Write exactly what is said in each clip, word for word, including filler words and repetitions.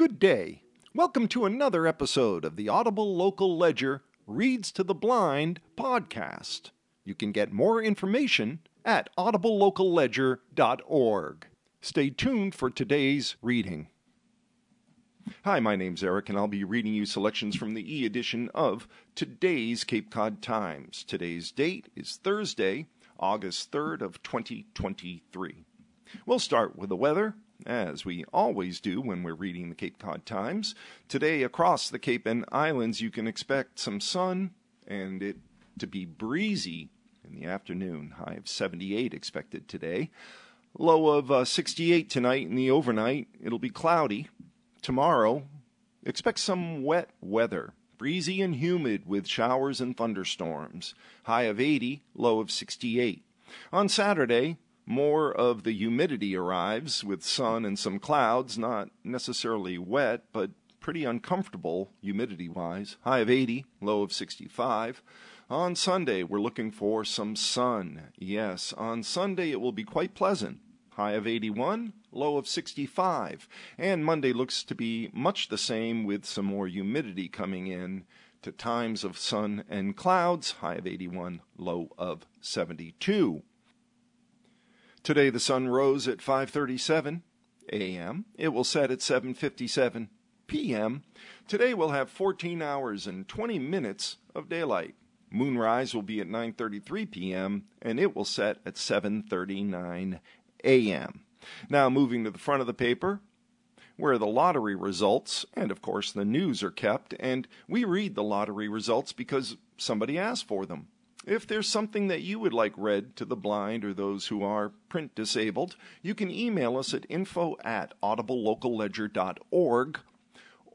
Good day. Welcome to another episode of the Audible Local Ledger Reads to the Blind podcast. You can get more information at audible local ledger dot org. Stay tuned for today's reading. Hi, my name's Eric, and I'll be reading you selections from the e-edition of today's Cape Cod Times. Today's date is Thursday, August third of twenty twenty-three. We'll start with the weather, as we always do when we're reading the Cape Cod Times. Today, across the Cape and Islands, you can expect some sun and it to be breezy in the afternoon. High of seventy-eight expected today. Low of uh, sixty-eight tonight in the overnight. It'll be cloudy. Tomorrow, expect some wet weather. Breezy and humid with showers and thunderstorms. High of eighty, low of sixty-eight. On Saturday, more of the humidity arrives with sun and some clouds, not necessarily wet, but pretty uncomfortable humidity-wise. High of eighty, low of sixty-five. On Sunday, we're looking for some sun. Yes, on Sunday it will be quite pleasant. High of eighty-one, low of sixty-five. And Monday looks to be much the same with some more humidity coming in to times of sun and clouds. High of eighty-one, low of seventy-two. Today the sun rose at five thirty-seven a m It will set at seven fifty-seven p m Today we'll have fourteen hours and twenty minutes of daylight. Moonrise will be at nine thirty-three p m and it will set at seven thirty-nine a m Now moving to the front of the paper, where the lottery results and of course the news are kept, and we read the lottery results because somebody asked for them. If there's something that you would like read to the blind or those who are print disabled, you can email us at info at audible local ledger dot org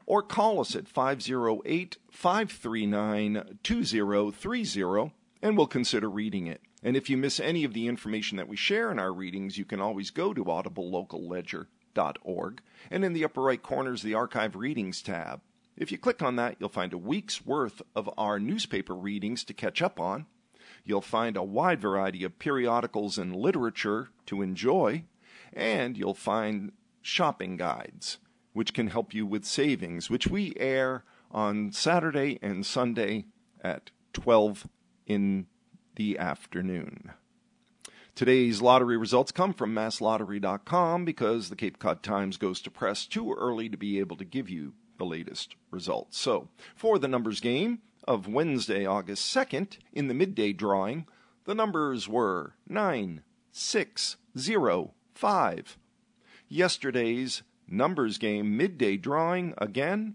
or call us at five oh eight, five three nine, two oh three oh and we'll consider reading it. And if you miss any of the information that we share in our readings, you can always go to audible local ledger dot org, and in the upper right corner is the Archive Readings tab. If you click on that, you'll find a week's worth of our newspaper readings to catch up on. You'll find a wide variety of periodicals and literature to enjoy, and you'll find shopping guides, which can help you with savings, which we air on Saturday and Sunday at twelve in the afternoon. Today's lottery results come from mass lottery dot com because the Cape Cod Times goes to press too early to be able to give you the latest results. So, for the numbers game of Wednesday, August second, in the midday drawing, the numbers were nine, six, zero, five. Yesterday's numbers game midday drawing, again,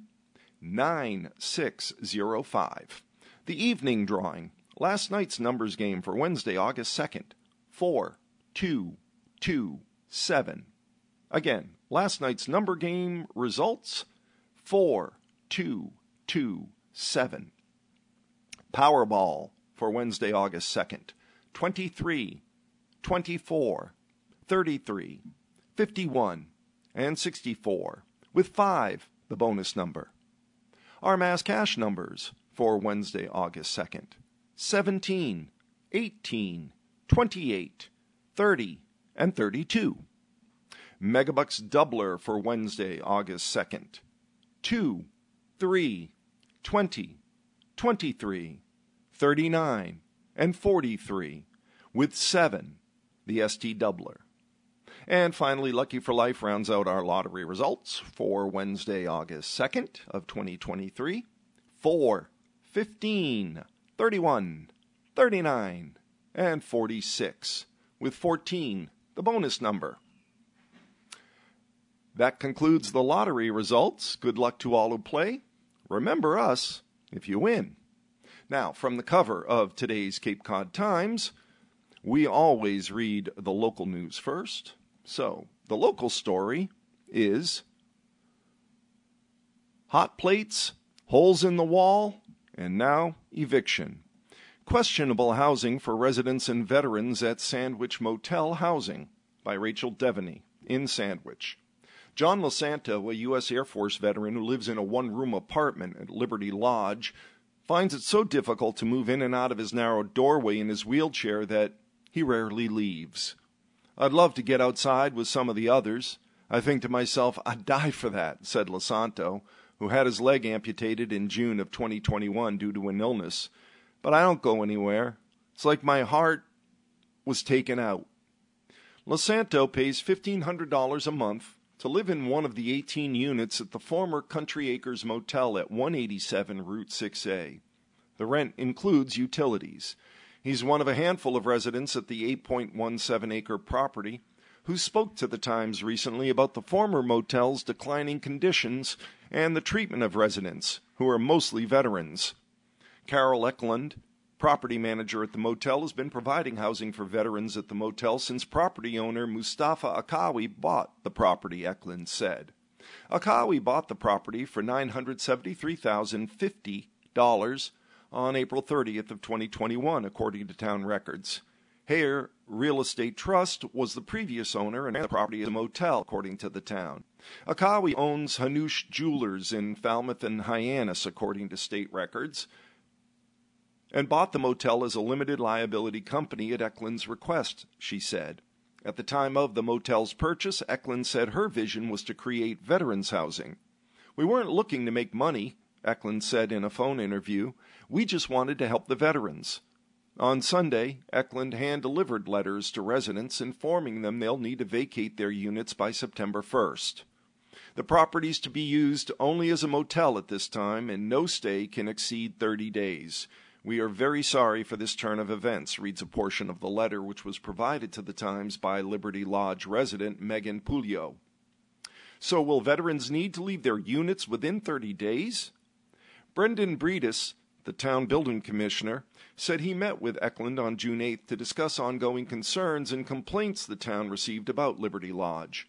nine, six, zero, five. The evening drawing, last night's numbers game for Wednesday, August second, four, two, two, seven. Again, last night's number game results, four, two, two, seven. Powerball for Wednesday, August second, twenty-three, twenty-four, thirty-three, fifty-one, and sixty-four, with five, the bonus number. Our mass cash numbers for Wednesday, August second, seventeen, eighteen, twenty-eight, thirty, and thirty-two. Megabucks doubler for Wednesday, August second, two, three, twenty, twenty-three, thirty-nine, and forty-three, with seven, the S T doubler. And finally, Lucky for Life rounds out our lottery results for Wednesday, August second of twenty twenty-three. four, fifteen, thirty-one, thirty-nine, and forty-six, with fourteen, the bonus number. That concludes the lottery results. Good luck to all who play. Remember us if you win. Now, from the cover of today's Cape Cod Times, we always read the local news first. So, the local story is hot plates, holes in the wall, and now eviction. Questionable housing for residents and veterans at Sandwich Motel Housing by Rachel Devaney in Sandwich. John LaSanta, a U S Air Force veteran who lives in a one-room apartment at Liberty Lodge, finds it so difficult to move in and out of his narrow doorway in his wheelchair that he rarely leaves. I'd love to get outside with some of the others. I think to myself, I'd die for that, said LaSanto, who had his leg amputated in June of twenty twenty-one due to an illness. But I don't go anywhere. It's like my heart was taken out. LaSanto pays fifteen hundred dollars a month to live in one of the eighteen units at the former Country Acres Motel at one eighty-seven Route six A. The rent includes utilities. He's one of a handful of residents at the eight point one seven acre property who spoke to the Times recently about the former motel's declining conditions and the treatment of residents, who are mostly veterans. Carol Eklund, property manager at the motel, has been providing housing for veterans at the motel since property owner Mustafa Akawi bought the property, Eklund said. Akawi bought the property for nine hundred seventy-three thousand fifty dollars on April thirtieth of twenty twenty-one, according to town records. Hare Real Estate Trust was the previous owner and the property of the motel, according to the town. Akawi owns Hanush Jewelers in Falmouth and Hyannis, according to state records, and bought the motel as a limited liability company at Eklund's request, she said. At the time of the motel's purchase, Eklund said her vision was to create veterans housing. We weren't looking to make money, Eklund said in a phone interview. We just wanted to help the veterans. On Sunday, Eklund hand-delivered letters to residents informing them they'll need to vacate their units by September first. The property's to be used only as a motel at this time, and no stay can exceed thirty days. We are very sorry for this turn of events, reads a portion of the letter which was provided to the Times by Liberty Lodge resident Megan Puglio. So will veterans need to leave their units within thirty days? Brendan Breedis, the town building commissioner, said he met with Eklund on June eighth to discuss ongoing concerns and complaints the town received about Liberty Lodge.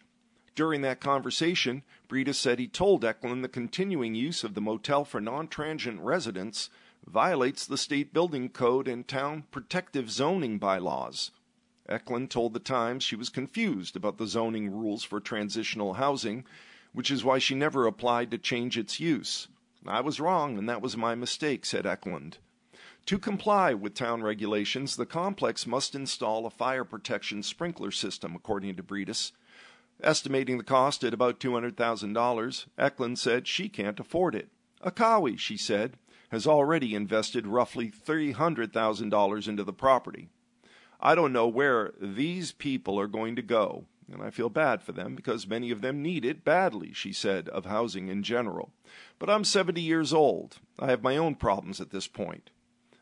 During that conversation, Breedis said he told Eklund the continuing use of the motel for non-transient residents violates the state building code and town protective zoning bylaws. Eklund told the Times she was confused about the zoning rules for transitional housing, which is why she never applied to change its use. I was wrong, and that was my mistake, said Eklund. To comply with town regulations, the complex must install a fire protection sprinkler system, according to Breedis. Estimating the cost at about two hundred thousand dollars, Eklund said she can't afford it. Akawi, she said, has already invested roughly three hundred thousand dollars into the property. I don't know where these people are going to go, and I feel bad for them because many of them need it badly, she said, of housing in general. But I'm seventy years old. I have my own problems at this point.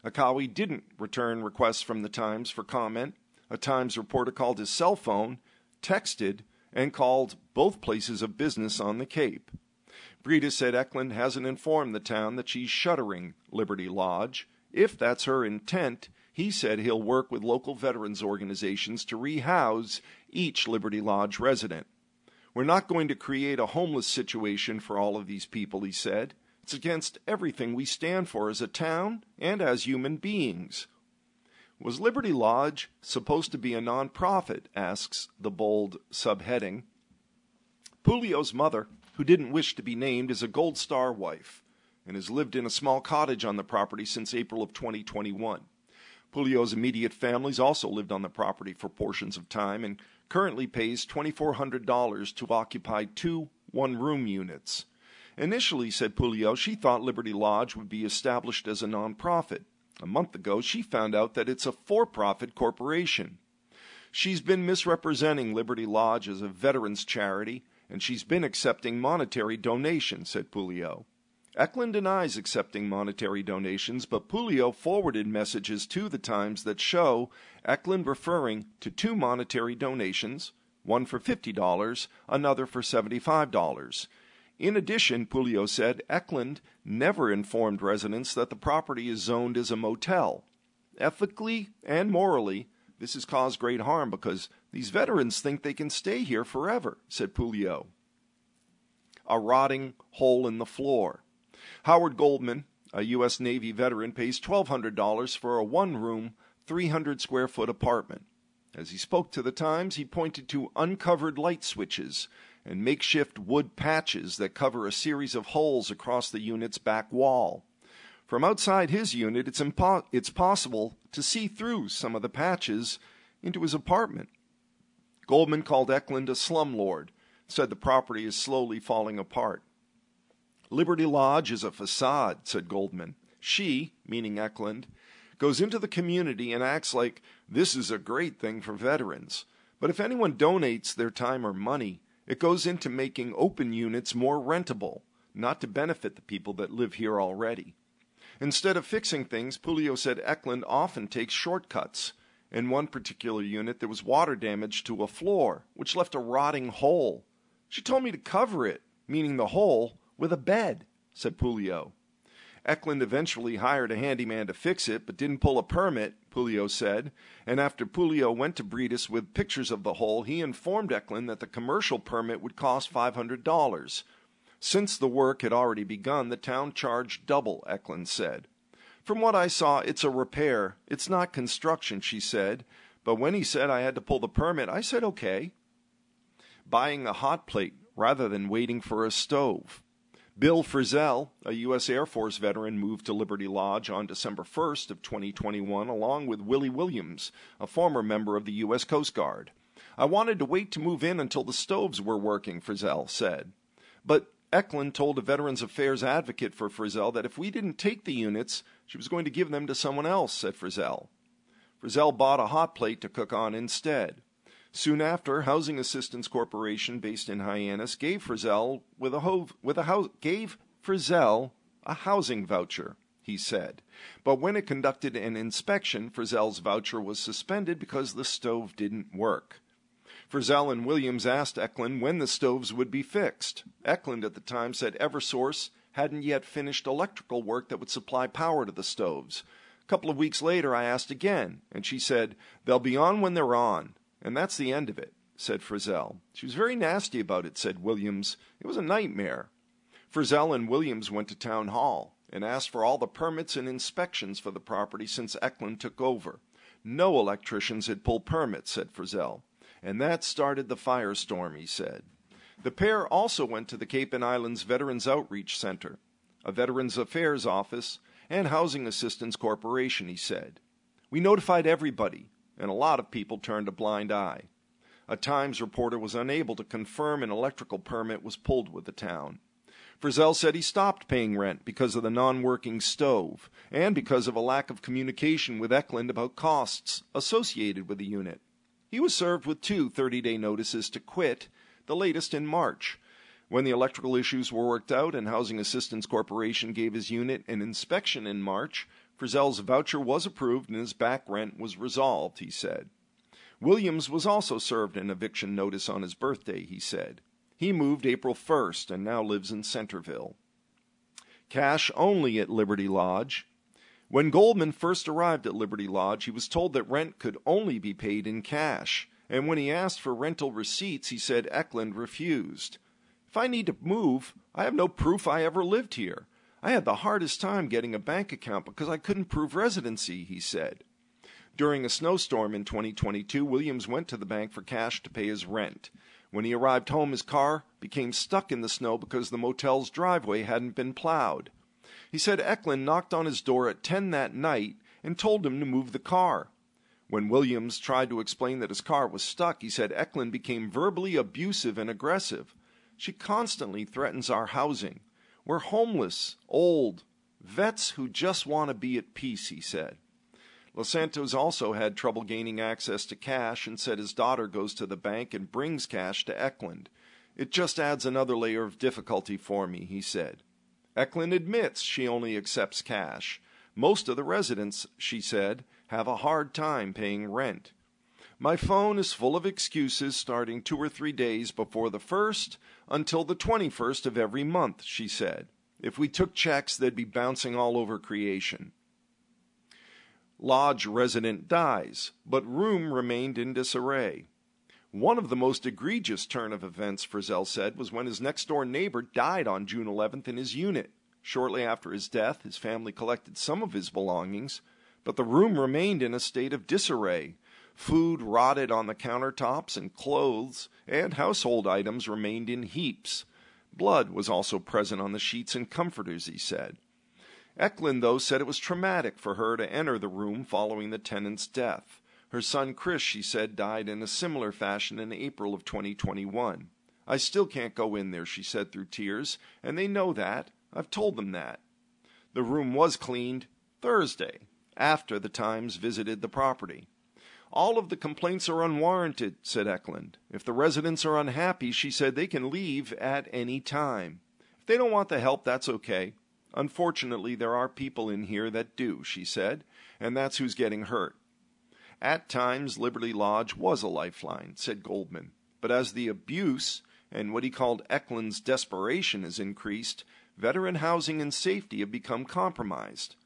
Akawi didn't return requests from the Times for comment. A Times reporter called his cell phone, texted, and called both places of business on the Cape. Breedis said Eklund hasn't informed the town that she's shuttering Liberty Lodge. If that's her intent, he said he'll work with local veterans organizations to rehouse each Liberty Lodge resident. We're not going to create a homeless situation for all of these people, he said. It's against everything we stand for as a town and as human beings. Was Liberty Lodge supposed to be a nonprofit, asks the bold subheading. Puglio's mother, who didn't wish to be named, is a Gold Star wife and has lived in a small cottage on the property since April of twenty twenty-one. Puglio's immediate family's also lived on the property for portions of time and currently pays two thousand four hundred dollars to occupy two one-room units. Initially, said Puglio, she thought Liberty Lodge would be established as a nonprofit. A month ago, she found out that it's a for-profit corporation. She's been misrepresenting Liberty Lodge as a veterans charity, and she's been accepting monetary donations, said Puglio. Eklund denies accepting monetary donations, but Puglio forwarded messages to the Times that show Eklund referring to two monetary donations, one for fifty dollars, another for seventy-five dollars. In addition, Puglio said, Eklund never informed residents that the property is zoned as a motel. Ethically and morally, this has caused great harm because these veterans think they can stay here forever, said Puglio. A rotting hole in the floor. Howard Goldman, a U S Navy veteran, pays twelve hundred dollars for a one-room, three hundred square foot apartment. As he spoke to the Times, he pointed to uncovered light switches and makeshift wood patches that cover a series of holes across the unit's back wall. From outside his unit, it's, impo- it's possible to see through some of the patches into his apartment. Goldman called Eklund a slumlord, said the property is slowly falling apart. Liberty Lodge is a facade, said Goldman. She, meaning Eklund, goes into the community and acts like this is a great thing for veterans. But if anyone donates their time or money, it goes into making open units more rentable, not to benefit the people that live here already. Instead of fixing things, Puglio said Eklund often takes shortcuts. In one particular unit, there was water damage to a floor, which left a rotting hole. She told me to cover it, meaning the hole, with a bed, said Puglio. Eklund eventually hired a handyman to fix it, but didn't pull a permit, Puglio said, and after Puglio went to Breedis with pictures of the hole, he informed Eklund that the commercial permit would cost five hundred dollars. Since the work had already begun, the town charged double, Eklund said. From what I saw, it's a repair. It's not construction, she said, but when he said I had to pull the permit, I said okay. Buying a hot plate rather than waiting for a stove. Bill Frizzell, a U S Air Force veteran, moved to Liberty Lodge on December first of twenty twenty-one, along with Willie Williams, a former member of the U S Coast Guard. I wanted to wait to move in until the stoves were working, Frizzell said. But Eklund told a Veterans Affairs advocate for Frizzell that if we didn't take the units, she was going to give them to someone else, said Frizzell. Frizzell bought a hot plate to cook on instead. Soon after, Housing Assistance Corporation, based in Hyannis, gave Frizzell with a hove, with a house, gave Frizzell a housing voucher, he said. But when it conducted an inspection, Frizzell's voucher was suspended because the stove didn't work. Frizzell and Williams asked Eklund when the stoves would be fixed. Eklund at the time said Eversource hadn't yet finished electrical work that would supply power to the stoves. A couple of weeks later, I asked again, and she said, "They'll be on when they're on." And that's the end of it, said Frizzell. She was very nasty about it, said Williams. It was a nightmare. Frizzell and Williams went to town hall and asked for all the permits and inspections for the property since Eklund took over. No electricians had pulled permits, said Frizzell. And that started the firestorm, he said. The pair also went to the Cape and Islands Veterans Outreach Center, a Veterans Affairs office, and Housing Assistance Corporation, he said. We notified everybody, and a lot of people turned a blind eye. A Times reporter was unable to confirm an electrical permit was pulled with the town. Frizzell said he stopped paying rent because of the non-working stove and because of a lack of communication with Eklund about costs associated with the unit. He was served with two thirty-day notices to quit, the latest in March. When the electrical issues were worked out and Housing Assistance Corporation gave his unit an inspection in March, Frizzell's voucher was approved and his back rent was resolved, he said. Williams was also served an eviction notice on his birthday, he said. He moved April first and now lives in Centerville. Cash only at Liberty Lodge. When Goldman first arrived at Liberty Lodge, he was told that rent could only be paid in cash, and when he asked for rental receipts, he said Eklund refused. If I need to move, I have no proof I ever lived here. I had the hardest time getting a bank account because I couldn't prove residency, he said. During a snowstorm in twenty twenty-two, Williams went to the bank for cash to pay his rent. When he arrived home, his car became stuck in the snow because the motel's driveway hadn't been plowed. He said Eklund knocked on his door at ten that night and told him to move the car. When Williams tried to explain that his car was stuck, he said Eklund became verbally abusive and aggressive. She constantly threatens our housing. We're homeless, old, vets who just want to be at peace, he said. LaSanta's also had trouble gaining access to cash and said his daughter goes to the bank and brings cash to Eklund. It just adds another layer of difficulty for me, he said. Eklund admits she only accepts cash. Most of the residents, she said, have a hard time paying rent. My phone is full of excuses starting two or three days before the first until the twenty-first of every month, she said. If we took checks, they'd be bouncing all over creation. Lodge resident dies, but room remained in disarray. One of the most egregious turn of events, Frizzell said, was when his next-door neighbor died on June eleventh in his unit. Shortly after his death, his family collected some of his belongings, but the room remained in a state of disarray. Food rotted on the countertops and clothes and household items remained in heaps. Blood was also present on the sheets and comforters, he said. Eklund, though, said it was traumatic for her to enter the room following the tenant's death. Her son Chris, she said, died in a similar fashion in April of twenty twenty-one. I still can't go in there, she said through tears, and they know that. I've told them that. The room was cleaned Thursday, after the Times visited the property. All of the complaints are unwarranted, said Eklund. If the residents are unhappy, she said, they can leave at any time. If they don't want the help, that's okay. Unfortunately, there are people in here that do, she said, and that's who's getting hurt. At times, Liberty Lodge was a lifeline, said Goldman. But as the abuse and what he called Eklund's desperation has increased, veteran housing and safety have become compromised.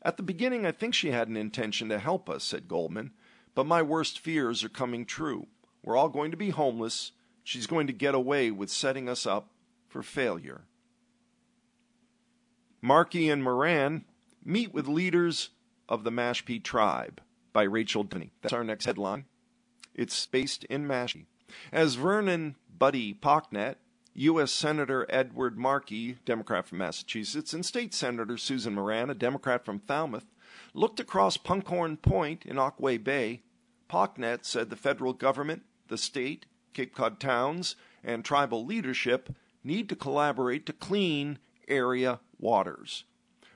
At the beginning, I think she had an intention to help us, said Goldman, but my worst fears are coming true. We're all going to be homeless. She's going to get away with setting us up for failure. Markey and Moran meet with leaders of the Mashpee tribe by Rachel Devaney. That's our next headline. It's based in Mashpee. As Vernon Buddy Pocknett, U S Senator Edward Markey, Democrat from Massachusetts, and State Senator Susan Moran, a Democrat from Falmouth, looked across Punkhorn Point in Ockway Bay, Pocknett said the federal government, the state, Cape Cod towns, and tribal leadership need to collaborate to clean area waters.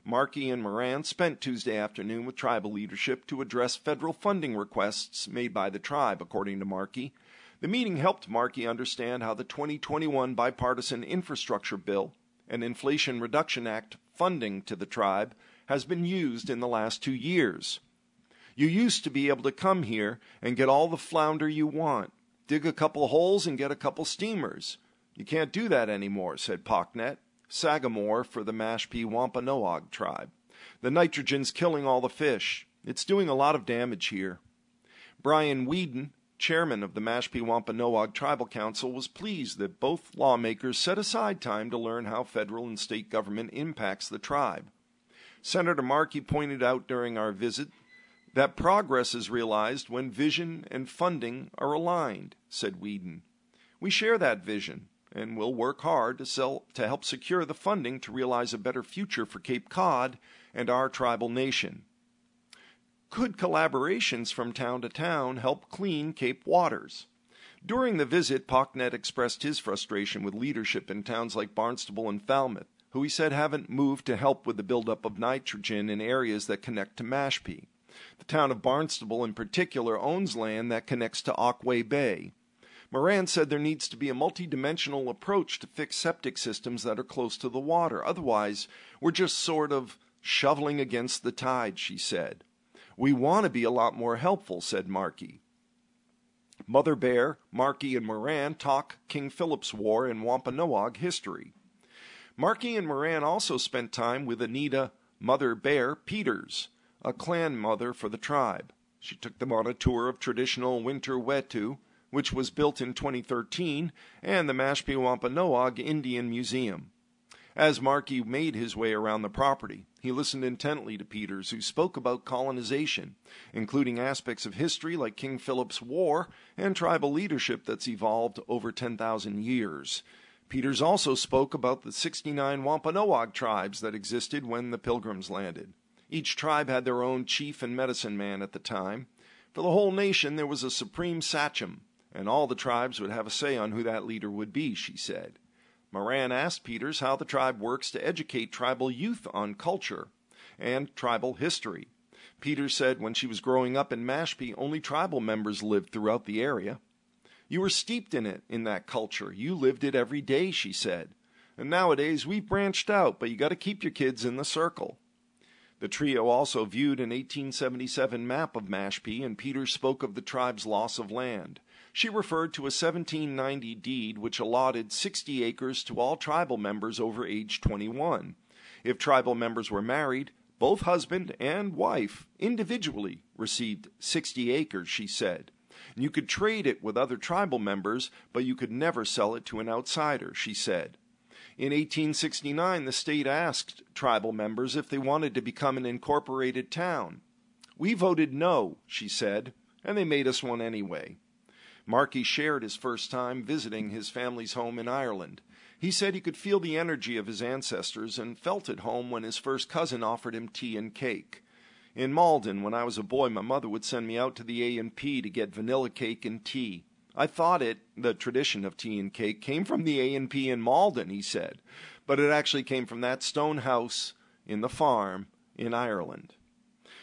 Markey and Moran spent Tuesday afternoon with tribal leadership to address federal funding requests made by the tribe, according to Markey. The meeting helped Markey understand how the twenty twenty-one bipartisan infrastructure bill and Inflation Reduction Act funding to the tribe has been used in the last two years. You used to be able to come here and get all the flounder you want, dig a couple holes and get a couple steamers. You can't do that anymore, said Pocknett, Sagamore for the Mashpee Wampanoag tribe. The nitrogen's killing all the fish. It's doing a lot of damage here. Brian Weeden, chairman of the Mashpee Wampanoag Tribal Council, was pleased that both lawmakers set aside time to learn how federal and state government impacts the tribe. Senator Markey pointed out during our visit that progress is realized when vision and funding are aligned, said Whedon. We share that vision, and we'll work hard to, sell, to help secure the funding to realize a better future for Cape Cod and our tribal nation. Could collaborations from town to town help clean Cape waters? During the visit, Pocknett expressed his frustration with leadership in towns like Barnstable and Falmouth, who he said haven't moved to help with the buildup of nitrogen in areas that connect to Mashpee. The town of Barnstable in particular owns land that connects to Ockway Bay. Moran said there needs to be a multidimensional approach to fix septic systems that are close to the water. Otherwise, we're just sort of shoveling against the tide, she said. We want to be a lot more helpful, said Markey. Mother Bear, Markey, and Moran talk King Philip's War and Wampanoag history. Markey and Moran also spent time with Anita Mother Bear Peters, a clan mother for the tribe. She took them on a tour of traditional winter wetu, which was built in twenty thirteen, and the Mashpee Wampanoag Indian Museum. As Markey made his way around the property, he listened intently to Peters, who spoke about colonization, including aspects of history like King Philip's War and tribal leadership that's evolved over ten thousand years. Peters also spoke about the sixty-nine Wampanoag tribes that existed when the Pilgrims landed. Each tribe had their own chief and medicine man at the time. For the whole nation, there was a supreme sachem, and all the tribes would have a say on who that leader would be, she said. Moran asked Peters how the tribe works to educate tribal youth on culture and tribal history. Peters said when she was growing up in Mashpee, only tribal members lived throughout the area. You were steeped in it, in that culture. You lived it every day, she said. And nowadays, we've branched out, but you got to keep your kids in the circle. The trio also viewed an eighteen seventy-seven map of Mashpee, and Peters spoke of the tribe's loss of land. She referred to a seventeen ninety deed which allotted sixty acres to all tribal members over age twenty-one. If tribal members were married, both husband and wife individually received sixty acres, she said. You could trade it with other tribal members, but you could never sell it to an outsider, she said. In eighteen sixty-nine, the state asked tribal members if they wanted to become an incorporated town. We voted no, she said, and they made us one anyway. Markey shared his first time visiting his family's home in Ireland. He said he could feel the energy of his ancestors and felt at home when his first cousin offered him tea and cake. In Malden, when I was a boy, my mother would send me out to the A and P to get vanilla cake and tea. I thought it, the tradition of tea and cake, came from the A and P in Malden, he said, but it actually came from that stone house in the farm in Ireland.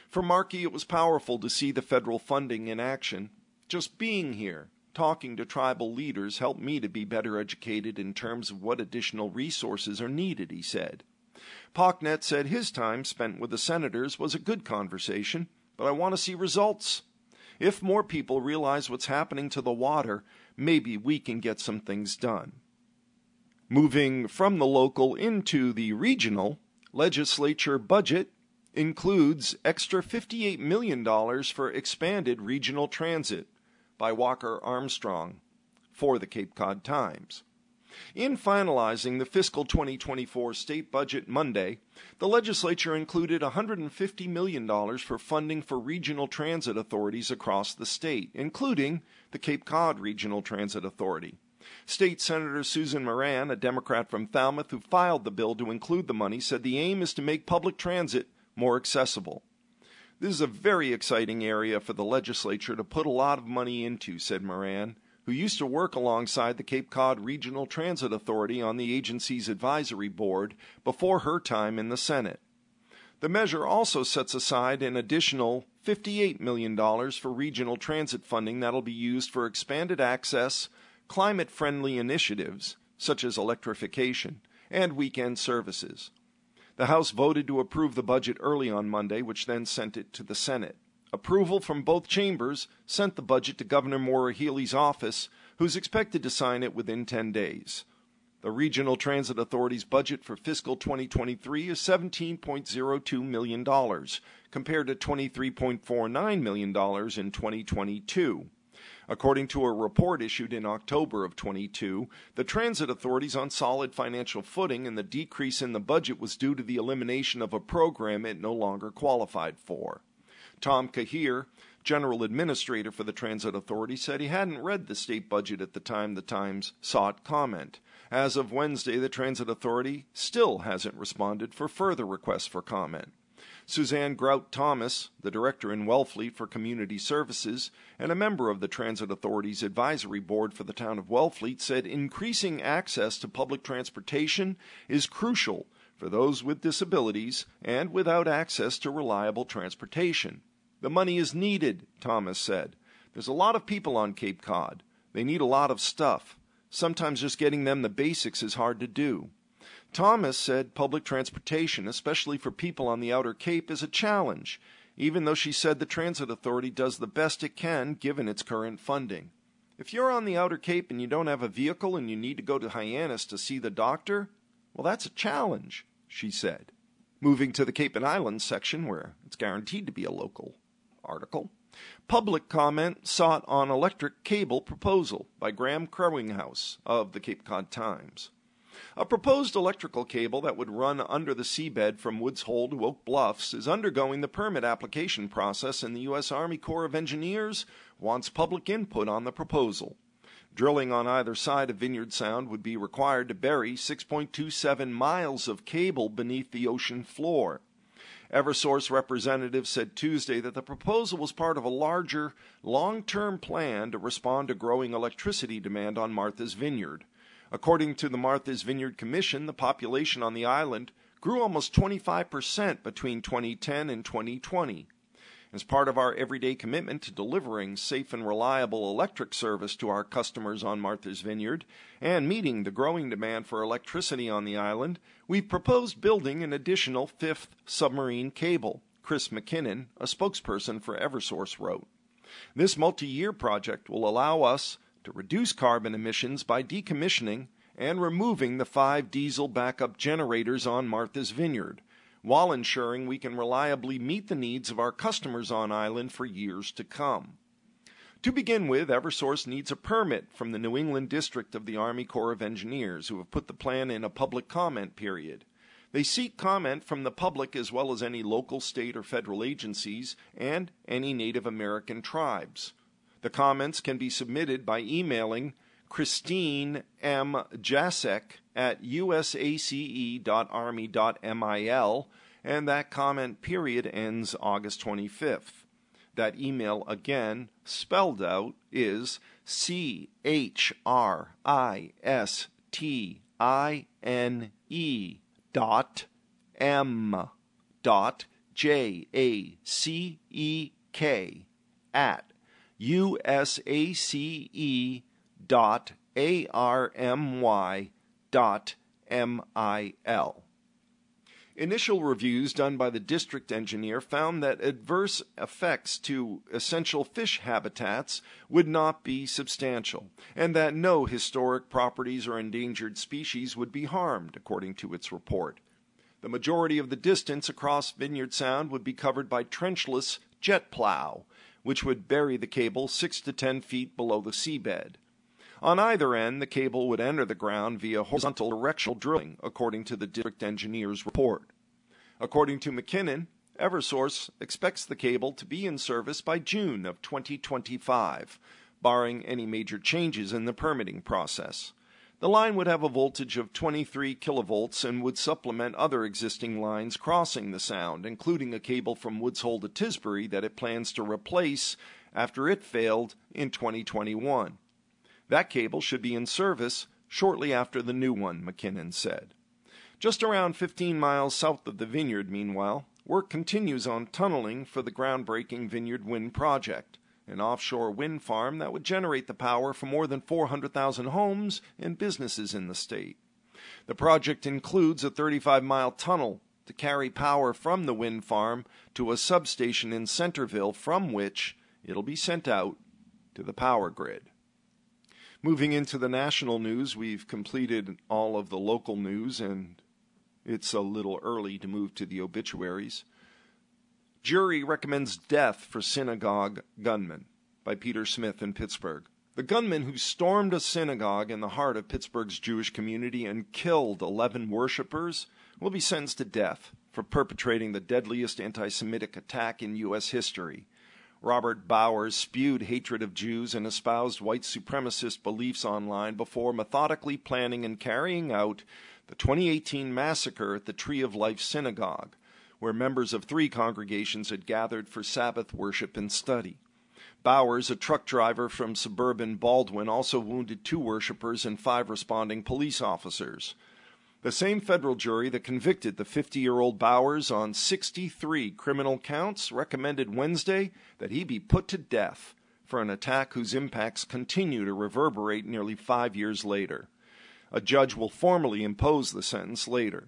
For Markey, it was powerful to see the federal funding in action. Just being here, talking to tribal leaders, helped me to be better educated in terms of what additional resources are needed, he said. Pocknett said his time spent with the senators was a good conversation, but I want to see results. If more people realize what's happening to the water, maybe we can get some things done. Moving from the local into the regional, legislature budget includes extra fifty-eight million dollars for expanded regional transit by Walker Armstrong for the Cape Cod Times. In finalizing the fiscal twenty twenty-four state budget Monday, the legislature included one hundred fifty million dollars for funding for regional transit authorities across the state, including the Cape Cod Regional Transit Authority. State Senator Susan Moran, a Democrat from Falmouth who filed the bill to include the money, said the aim is to make public transit more accessible. This is a very exciting area for the legislature to put a lot of money into, said Moran, who used to work alongside the Cape Cod Regional Transit Authority on the agency's advisory board before her time in the Senate. The measure also sets aside an additional fifty-eight million dollars for regional transit funding that will be used for expanded access, climate-friendly initiatives such as electrification, and weekend services. The House voted to approve the budget early on Monday, which then sent it to the Senate. Approval from both chambers sent the budget to Governor Maura Healey's office, who's expected to sign it within ten days. The Regional Transit Authority's budget for fiscal twenty twenty-three is seventeen point zero two million dollars, compared to twenty-three point four nine million dollars in twenty twenty-two. According to a report issued in October of twenty-two, the transit authority's on solid financial footing, and the decrease in the budget was due to the elimination of a program it no longer qualified for. Tom Cahir, general administrator for the Transit Authority, said he hadn't read the state budget at the time the Times sought comment. As of Wednesday, the Transit Authority still hasn't responded for further requests for comment. Suzanne Grout Thomas, the director in Wellfleet for Community Services and a member of the Transit Authority's advisory board for the town of Wellfleet, said increasing access to public transportation is crucial for those with disabilities and without access to reliable transportation. The money is needed, Thomas said. There's a lot of people on Cape Cod. They need a lot of stuff. Sometimes just getting them the basics is hard to do. Thomas said public transportation, especially for people on the Outer Cape, is a challenge, even though she said the Transit Authority does the best it can given its current funding. If you're on the Outer Cape and you don't have a vehicle and you need to go to Hyannis to see the doctor, well, that's a challenge, she said. Moving to the Cape and Islands section, where it's guaranteed to be a local article, public comment sought on electric cable proposal by Graham Crowinghouse of the Cape Cod Times. A proposed electrical cable that would run under the seabed from Woods Hole to Oak Bluffs is undergoing the permit application process, and the U S Army Corps of Engineers wants public input on the proposal. Drilling on either side of Vineyard Sound would be required to bury six point two seven miles of cable beneath the ocean floor. Eversource representatives said Tuesday that the proposal was part of a larger, long-term plan to respond to growing electricity demand on Martha's Vineyard. According to the Martha's Vineyard Commission, the population on the island grew almost twenty-five percent between twenty ten and twenty twenty. As part of our everyday commitment to delivering safe and reliable electric service to our customers on Martha's Vineyard and meeting the growing demand for electricity on the island, we've proposed building an additional fifth submarine cable, Chris McKinnon, a spokesperson for Eversource, wrote. This multi-year project will allow us to reduce carbon emissions by decommissioning and removing the five diesel backup generators on Martha's Vineyard, while ensuring we can reliably meet the needs of our customers on island for years to come. To begin with, Eversource needs a permit from the New England District of the Army Corps of Engineers, who have put the plan in a public comment period. They seek comment from the public as well as any local, state, or federal agencies and any Native American tribes. The comments can be submitted by emailing Christine M. Jasek at usace dot army dot mil, and that comment period ends August twenty-fifth. That email again, spelled out, is C H R I S T I N E dot M dot J A C E K at U S A C E dot A R M Y dot M I L. Initial reviews done by the district engineer found that adverse effects to essential fish habitats would not be substantial, and that no historic properties or endangered species would be harmed, according to its report. The majority of the distance across Vineyard Sound would be covered by trenchless jet plow, which would bury the cable six to ten feet below the seabed. On either end, the cable would enter the ground via horizontal directional drilling, according to the district engineer's report. According to McKinnon, Eversource expects the cable to be in service by June of twenty twenty-five, barring any major changes in the permitting process. The line would have a voltage of twenty-three kilovolts and would supplement other existing lines crossing the sound, including a cable from Woods Hole to Tisbury that it plans to replace after it failed in twenty twenty-one. That cable should be in service shortly after the new one, McKinnon said. Just around fifteen miles south of the vineyard, meanwhile, work continues on tunneling for the groundbreaking Vineyard Wind Project, an offshore wind farm that would generate the power for more than four hundred thousand homes and businesses in the state. The project includes a thirty-five mile tunnel to carry power from the wind farm to a substation in Centerville, from which it'll be sent out to the power grid. Moving into the national news, we've completed all of the local news, and it's a little early to move to the obituaries. Jury recommends death for synagogue gunman, by Peter Smith in Pittsburgh. The gunman who stormed a synagogue in the heart of Pittsburgh's Jewish community and killed eleven worshipers will be sentenced to death for perpetrating the deadliest anti-Semitic attack in U S history. Robert Bowers spewed hatred of Jews and espoused white supremacist beliefs online before methodically planning and carrying out the twenty eighteen massacre at the Tree of Life Synagogue, where members of three congregations had gathered for Sabbath worship and study. Bowers, a truck driver from suburban Baldwin, also wounded two worshipers and five responding police officers. The same federal jury that convicted the fifty-year-old Bowers on sixty-three criminal counts recommended Wednesday that he be put to death for an attack whose impacts continue to reverberate nearly five years later. A judge will formally impose the sentence later.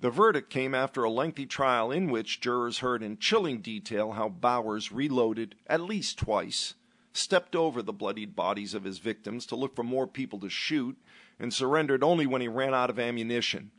The verdict came after a lengthy trial in which jurors heard in chilling detail how Bowers reloaded at least twice, stepped over the bloodied bodies of his victims to look for more people to shoot, and surrendered only when he ran out of ammunition.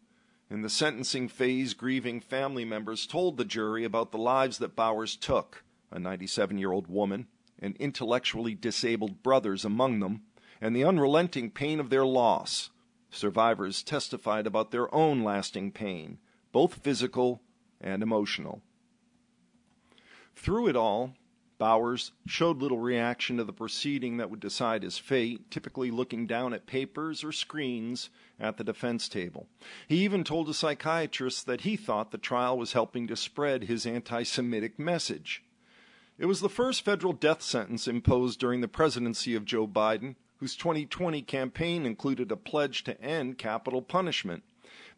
In the sentencing phase, grieving family members told the jury about the lives that Bowers took, a ninety-seven-year-old woman, and intellectually disabled brothers among them, and the unrelenting pain of their loss. Survivors testified about their own lasting pain, both physical and emotional. Through it all, Bowers showed little reaction to the proceeding that would decide his fate, typically looking down at papers or screens at the defense table. He even told a psychiatrist that he thought the trial was helping to spread his anti-Semitic message. It was the first federal death sentence imposed during the presidency of Joe Biden, whose twenty twenty campaign included a pledge to end capital punishment.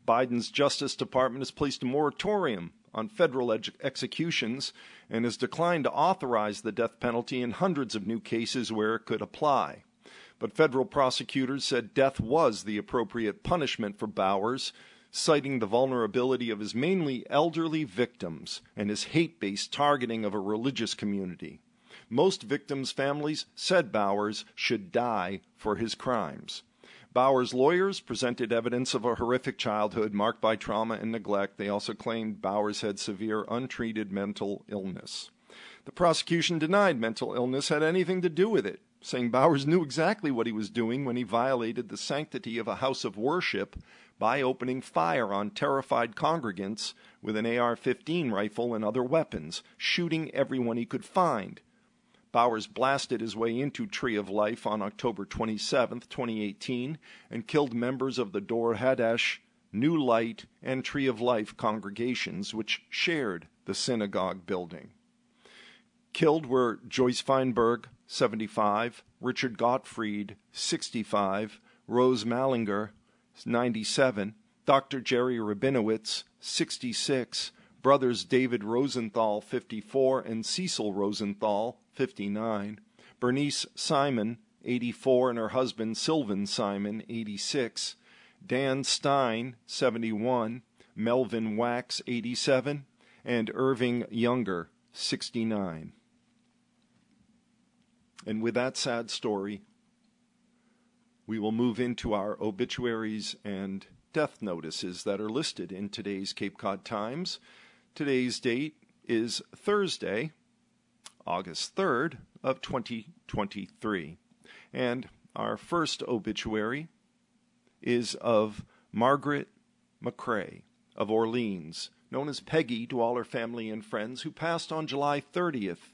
Biden's Justice Department has placed a moratorium on federal ex- executions and has declined to authorize the death penalty in hundreds of new cases where it could apply. But federal prosecutors said death was the appropriate punishment for Bowers, citing the vulnerability of his mainly elderly victims and his hate-based targeting of a religious community. Most victims' families said Bowers should die for his crimes. Bowers' lawyers presented evidence of a horrific childhood marked by trauma and neglect. They also claimed Bowers had severe untreated mental illness. The prosecution denied mental illness had anything to do with it, saying Bowers knew exactly what he was doing when he violated the sanctity of a house of worship by opening fire on terrified congregants with an A R fifteen rifle and other weapons, shooting everyone he could find. Bowers blasted his way into Tree of Life on October twenty-seventh, twenty eighteen, and killed members of the Dor Hadash, New Light, and Tree of Life congregations, which shared the synagogue building. Killed were Joyce Feinberg, seventy-five, Richard Gottfried, sixty-five, Rose Mallinger, ninety-seven, Doctor Jerry Rabinowitz, sixty-six, brothers David Rosenthal, fifty-four, and Cecil Rosenthal, fifty-nine, Bernice Simon, eighty-four, and her husband Sylvan Simon, eighty-six, Dan Stein, seventy-one, Melvin Wax, eighty-seven, and Irving Younger, sixty-nine. And with that sad story, we will move into our obituaries and death notices that are listed in today's Cape Cod Times. Today's date is Thursday, August third of twenty twenty-three. And our first obituary is of Margaret McRae of Orleans, known as Peggy to all her family and friends, who passed on July thirtieth.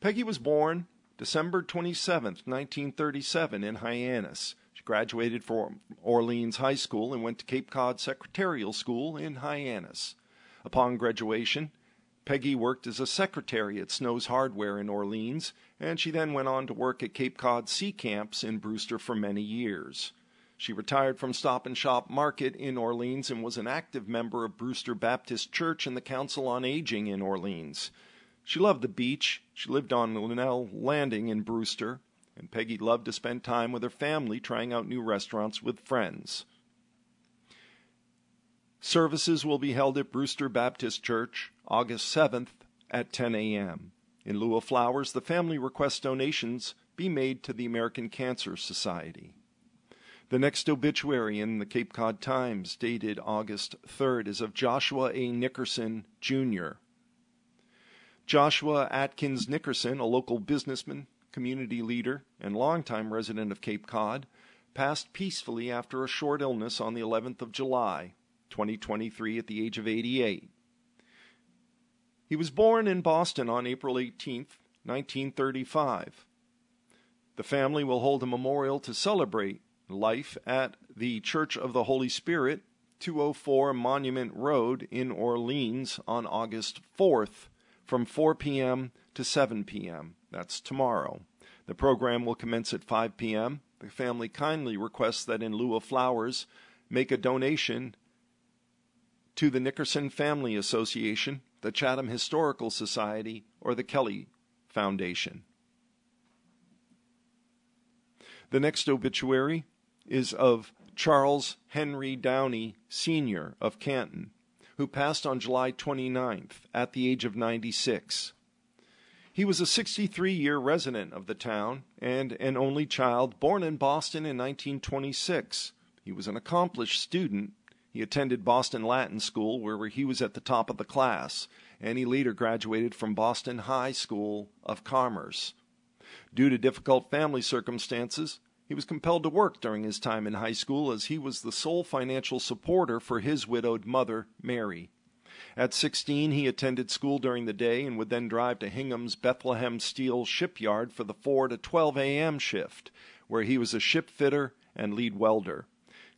Peggy was born December twenty-seventh, nineteen thirty-seven, in Hyannis. She graduated from Orleans High School and went to Cape Cod Secretarial School in Hyannis. Upon graduation, Peggy worked as a secretary at Snow's Hardware in Orleans, and she then went on to work at Cape Cod Sea Camps in Brewster for many years. She retired from Stop and Shop Market in Orleans and was an active member of Brewster Baptist Church and the Council on Aging in Orleans. She loved the beach. She lived on Linnell Landing in Brewster, and Peggy loved to spend time with her family trying out new restaurants with friends. Services will be held at Brewster Baptist Church August seventh at ten a.m. In lieu of flowers, the family requests donations be made to the American Cancer Society. The next obituary in the Cape Cod Times, dated August third, is of Joshua A. Nickerson, Junior Joshua Atkins Nickerson, a local businessman, community leader, and longtime resident of Cape Cod, passed peacefully after a short illness on the eleventh of July, twenty twenty-three, at the age of eighty-eight. He was born in Boston on April eighteenth, nineteen thirty-five. The family will hold a memorial to celebrate life at the Church of the Holy Spirit, two oh four Monument Road in Orleans, on August fourth from four p.m. to seven p.m. That's tomorrow. The program will commence at five p.m. The family kindly requests that in lieu of flowers, make a donation to the Nickerson Family Association, the Chatham Historical Society, or the Kelly Foundation. The next obituary is of Charles Henry Downey Senior of Canton, who passed on July twenty-ninth at the age of ninety-six. He was a sixty-three-year resident of the town and an only child, born in Boston in nineteen twenty-six. He was an accomplished student. He attended Boston Latin School, where he was at the top of the class, and he later graduated from Boston High School of Commerce. Due to difficult family circumstances, he was compelled to work during his time in high school, as he was the sole financial supporter for his widowed mother, Mary. At sixteen, he attended school during the day and would then drive to Hingham's Bethlehem Steel Shipyard for the four to twelve a.m. shift, where he was a ship fitter and lead welder.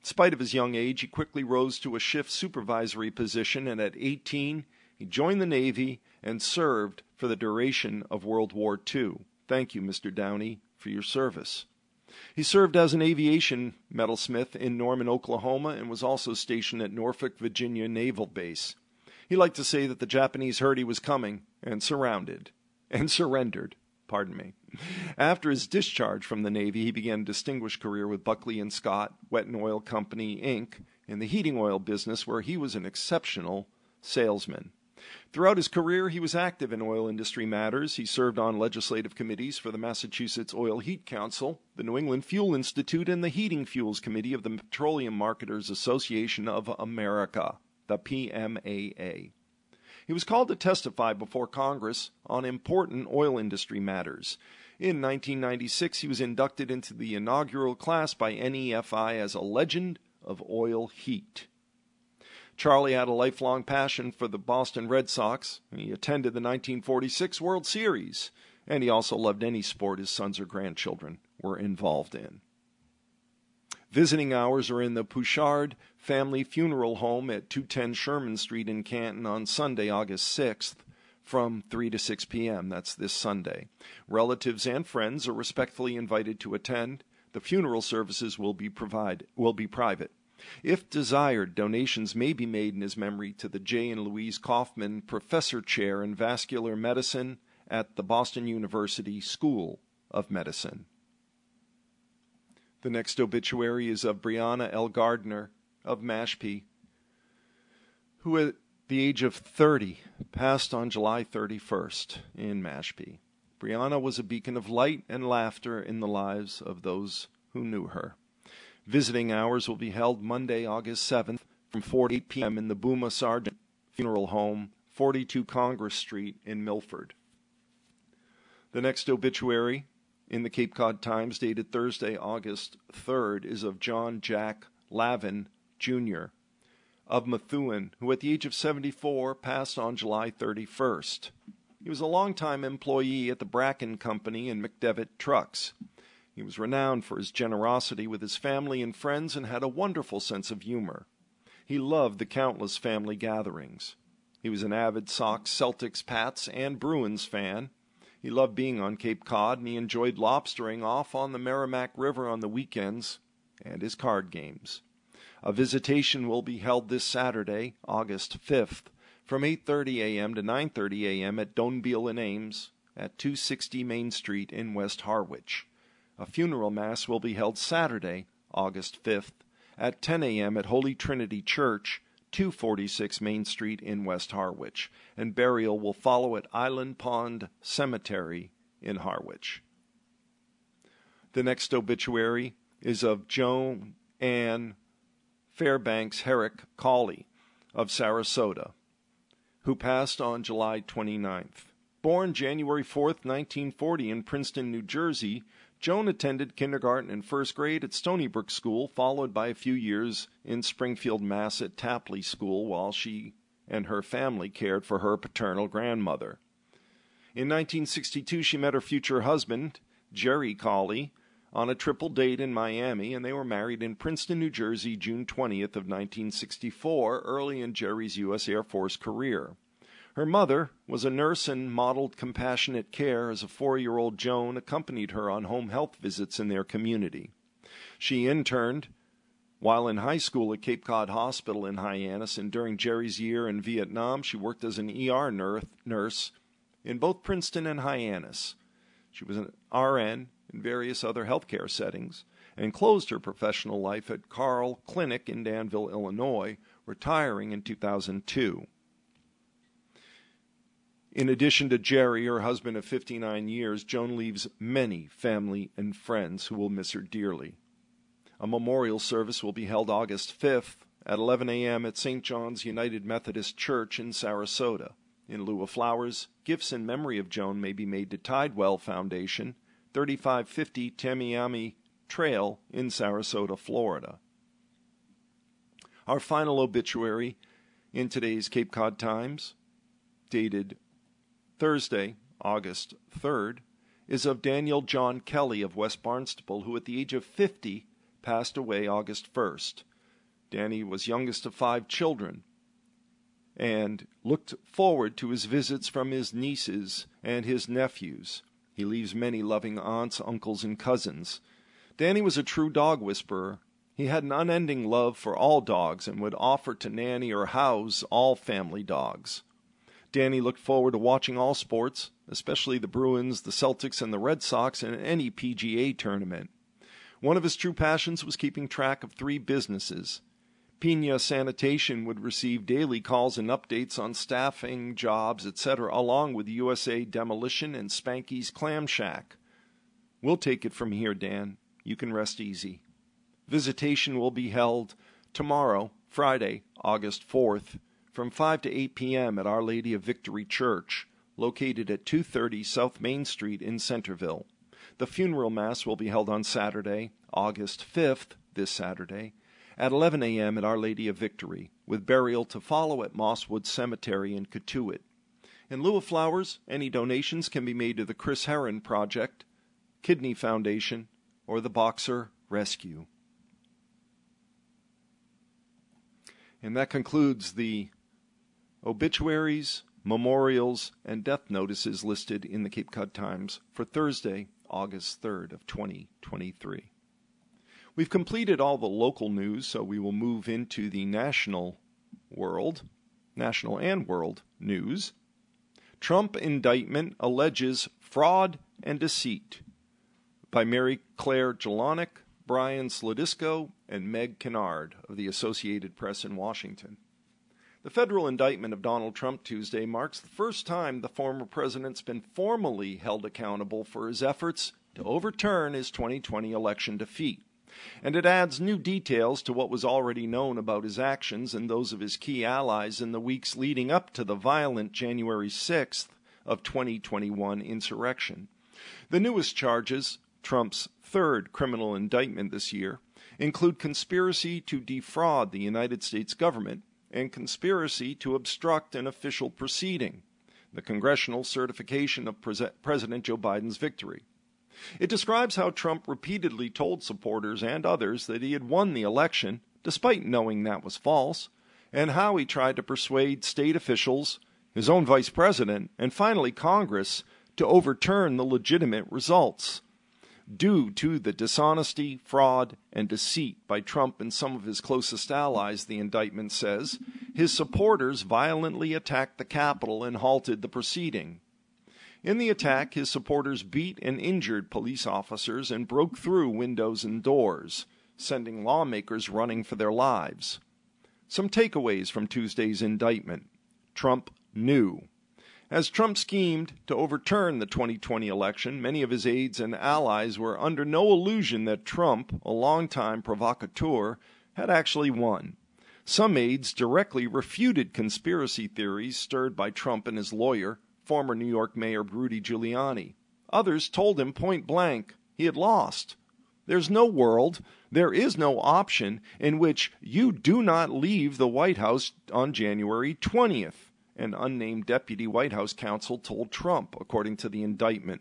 In spite of his young age, he quickly rose to a shift supervisory position, and at eighteen, he joined the Navy and served for the duration of World War Two. Thank you, Mister Downey, for your service. He served as an aviation metalsmith in Norman, Oklahoma, and was also stationed at Norfolk, Virginia Naval Base. He liked to say that the Japanese heard he was coming and surrounded, and surrendered, pardon me. After his discharge from the Navy, he began a distinguished career with Buckley and Scott, Wet and Oil Company, Incorporated, in the heating oil business, where he was an exceptional salesman. Throughout his career, he was active in oil industry matters. He served on legislative committees for the Massachusetts Oil Heat Council, the New England Fuel Institute, and the Heating Fuels Committee of the Petroleum Marketers Association of America, the P M A A. He was called to testify before Congress on important oil industry matters. In nineteen ninety-six, he was inducted into the inaugural class by N E F I as a Legend of Oil Heat. Charlie had a lifelong passion for the Boston Red Sox. He attended the nineteen forty-six World Series, and he also loved any sport his sons or grandchildren were involved in. Visiting hours are in the Pouchard Family Funeral Home at two ten Sherman Street in Canton on Sunday, August sixth, from three to six p.m. That's this Sunday. Relatives and friends are respectfully invited to attend. The funeral services will be provide, will be private. If desired, donations may be made in his memory to the J. and Louise Kaufman Professor Chair in Vascular Medicine at the Boston University School of Medicine. The next obituary is of Brianna L. Gardner of Mashpee, who at the age of thirty passed on July thirty-first in Mashpee. Brianna was a beacon of light and laughter in the lives of those who knew her. Visiting hours will be held Monday, August seventh from four to eight p.m. in the Booma Sargent Funeral Home, forty-two Congress Street in Milford. The next obituary in the Cape Cod Times, dated Thursday, August third, is of John Jack Lavin, Junior of Methuen, who at the age of seventy-four passed on July thirty-first. He was a longtime employee at the Bracken Company and McDevitt Trucks. He was renowned for his generosity with his family and friends and had a wonderful sense of humor. He loved the countless family gatherings. He was an avid Sox, Celtics, Pats, and Bruins fan. He loved being on Cape Cod, and he enjoyed lobstering off on the Merrimack River on the weekends and his card games. A visitation will be held this Saturday, August fifth, from eight thirty a.m. to nine thirty a.m. at Donbeal and Ames at two sixty Main Street in West Harwich. A funeral mass will be held Saturday, August fifth, at ten a.m. at Holy Trinity Church, two forty-six Main Street in West Harwich, and burial will follow at Island Pond Cemetery in Harwich. The next obituary is of Joan Ann Fairbanks Herrick Cauley of Sarasota, who passed on July twenty-ninth. Born January fourth, nineteen forty in Princeton, New Jersey, Joan attended kindergarten and first grade at Stony Brook School, followed by a few years in Springfield, Mass. At Tapley School, while she and her family cared for her paternal grandmother. In nineteen sixty-two, she met her future husband, Jerry Cauley, on a triple date in Miami, and they were married in Princeton, New Jersey, June twentieth of nineteen sixty-four, early in Jerry's U S. Air Force career. Her mother was a nurse and modeled compassionate care as a four-year-old Joan accompanied her on home health visits in their community. She interned while in high school at Cape Cod Hospital in Hyannis, and during Jerry's year in Vietnam, she worked as an E R nurse in both Princeton and Hyannis. She was an R N in various other healthcare settings and closed her professional life at Carl Clinic in Danville, Illinois, retiring in two thousand two. In addition to Jerry, her husband of fifty-nine years, Joan leaves many family and friends who will miss her dearly. A memorial service will be held August fifth at eleven a.m. at Saint John's United Methodist Church in Sarasota. In lieu of flowers, gifts in memory of Joan may be made to Tidewell Foundation, thirty-five fifty Tamiami Trail in Sarasota, Florida. Our final obituary in today's Cape Cod Times, dated Thursday, August third, is of Daniel John Kelly of West Barnstable, who at the age of fifty passed away August first. Danny was youngest of five children and looked forward to his visits from his nieces and his nephews. He leaves many loving aunts, uncles, and cousins. Danny was a true dog whisperer. He had an unending love for all dogs and would offer to nanny or house all family dogs. Danny looked forward to watching all sports, especially the Bruins, the Celtics, and the Red Sox in any P G A tournament. One of his true passions was keeping track of three businesses. Pina Sanitation would receive daily calls and updates on staffing, jobs, et cetera, along with U S A Demolition and Spanky's Clam Shack. We'll take it from here, Dan. You can rest easy. Visitation will be held tomorrow, Friday, August fourth, from five to eight p.m. at Our Lady of Victory Church, located at two thirty South Main Street in Centerville. The funeral mass will be held on Saturday, August fifth, this Saturday, at eleven a.m. at Our Lady of Victory, with burial to follow at Mosswood Cemetery in Katuit. In lieu of flowers, any donations can be made to the Chris Heron Project, Kidney Foundation, or the Boxer Rescue. And that concludes the obituaries memorials, and death notices listed in the Cape Cod Times for Thursday, August third of twenty twenty-three. We've completed all the local news, so we will move into the national world, national and world news. Trump indictment alleges fraud and deceit, by Mary Claire Jelonic, Brian Slodisco, and Meg Kennard of the Associated Press in Washington. The federal indictment of Donald Trump Tuesday marks the first time the former president's been formally held accountable for his efforts to overturn his twenty twenty election defeat, and it adds new details to what was already known about his actions and those of his key allies in the weeks leading up to the violent January sixth of twenty twenty-one insurrection. The newest charges, Trump's third criminal indictment this year, include conspiracy to defraud the United States government and conspiracy to obstruct an official proceeding, the congressional certification of Pre- President Joe Biden's victory. It describes how Trump repeatedly told supporters and others that he had won the election, despite knowing that was false, and how he tried to persuade state officials, his own vice president, and finally Congress to overturn the legitimate results, due to the dishonesty, fraud, and deceit by Trump and some of his closest allies, the indictment says. His supporters violently attacked the Capitol and halted the proceeding. In the attack, his supporters beat and injured police officers and broke through windows and doors, sending lawmakers running for their lives. Some takeaways from Tuesday's indictment. Trump knew. As Trump schemed to overturn the twenty twenty election, many of his aides and allies were under no illusion that Trump, a longtime provocateur, had actually won. Some aides directly refuted conspiracy theories stirred by Trump and his lawyer, former New York Mayor Rudy Giuliani. Others told him point blank he had lost. There's no world, there is no option in which you do not leave the White House on January twentieth. An unnamed deputy White House counsel told Trump, according to the indictment.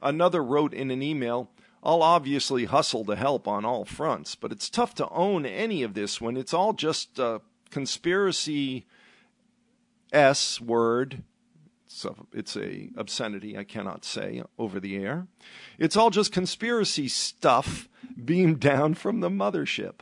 Another wrote in an email, "I'll obviously hustle to help on all fronts, but it's tough to own any of this when it's all just a conspiracy S word." So it's a obscenity I cannot say over the air. "It's all just conspiracy stuff beamed down from the mothership."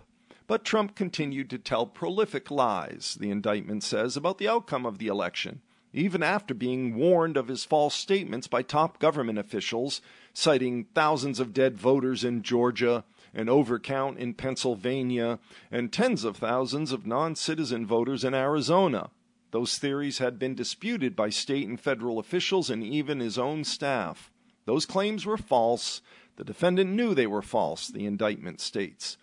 But Trump continued to tell prolific lies, the indictment says, about the outcome of the election, even after being warned of his false statements by top government officials, citing thousands of dead voters in Georgia, an overcount in Pennsylvania, and tens of thousands of non-citizen voters in Arizona. Those theories had been disputed by state and federal officials and even his own staff. Those claims were false. The defendant knew they were false, the indictment states.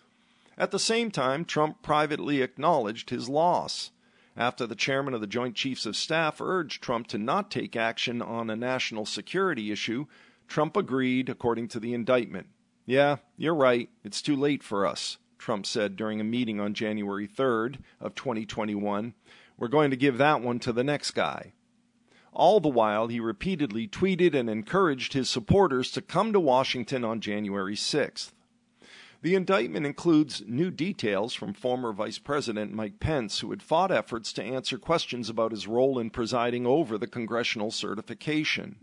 At the same time, Trump privately acknowledged his loss. After the chairman of the Joint Chiefs of Staff urged Trump to not take action on a national security issue, Trump agreed, according to the indictment. "Yeah, you're right. It's too late for us," Trump said during a meeting on January third of twenty twenty-one. "We're going to give that one to the next guy." All the while, he repeatedly tweeted and encouraged his supporters to come to Washington on January sixth. The indictment includes new details from former Vice President Mike Pence, who had fought efforts to answer questions about his role in presiding over the congressional certification.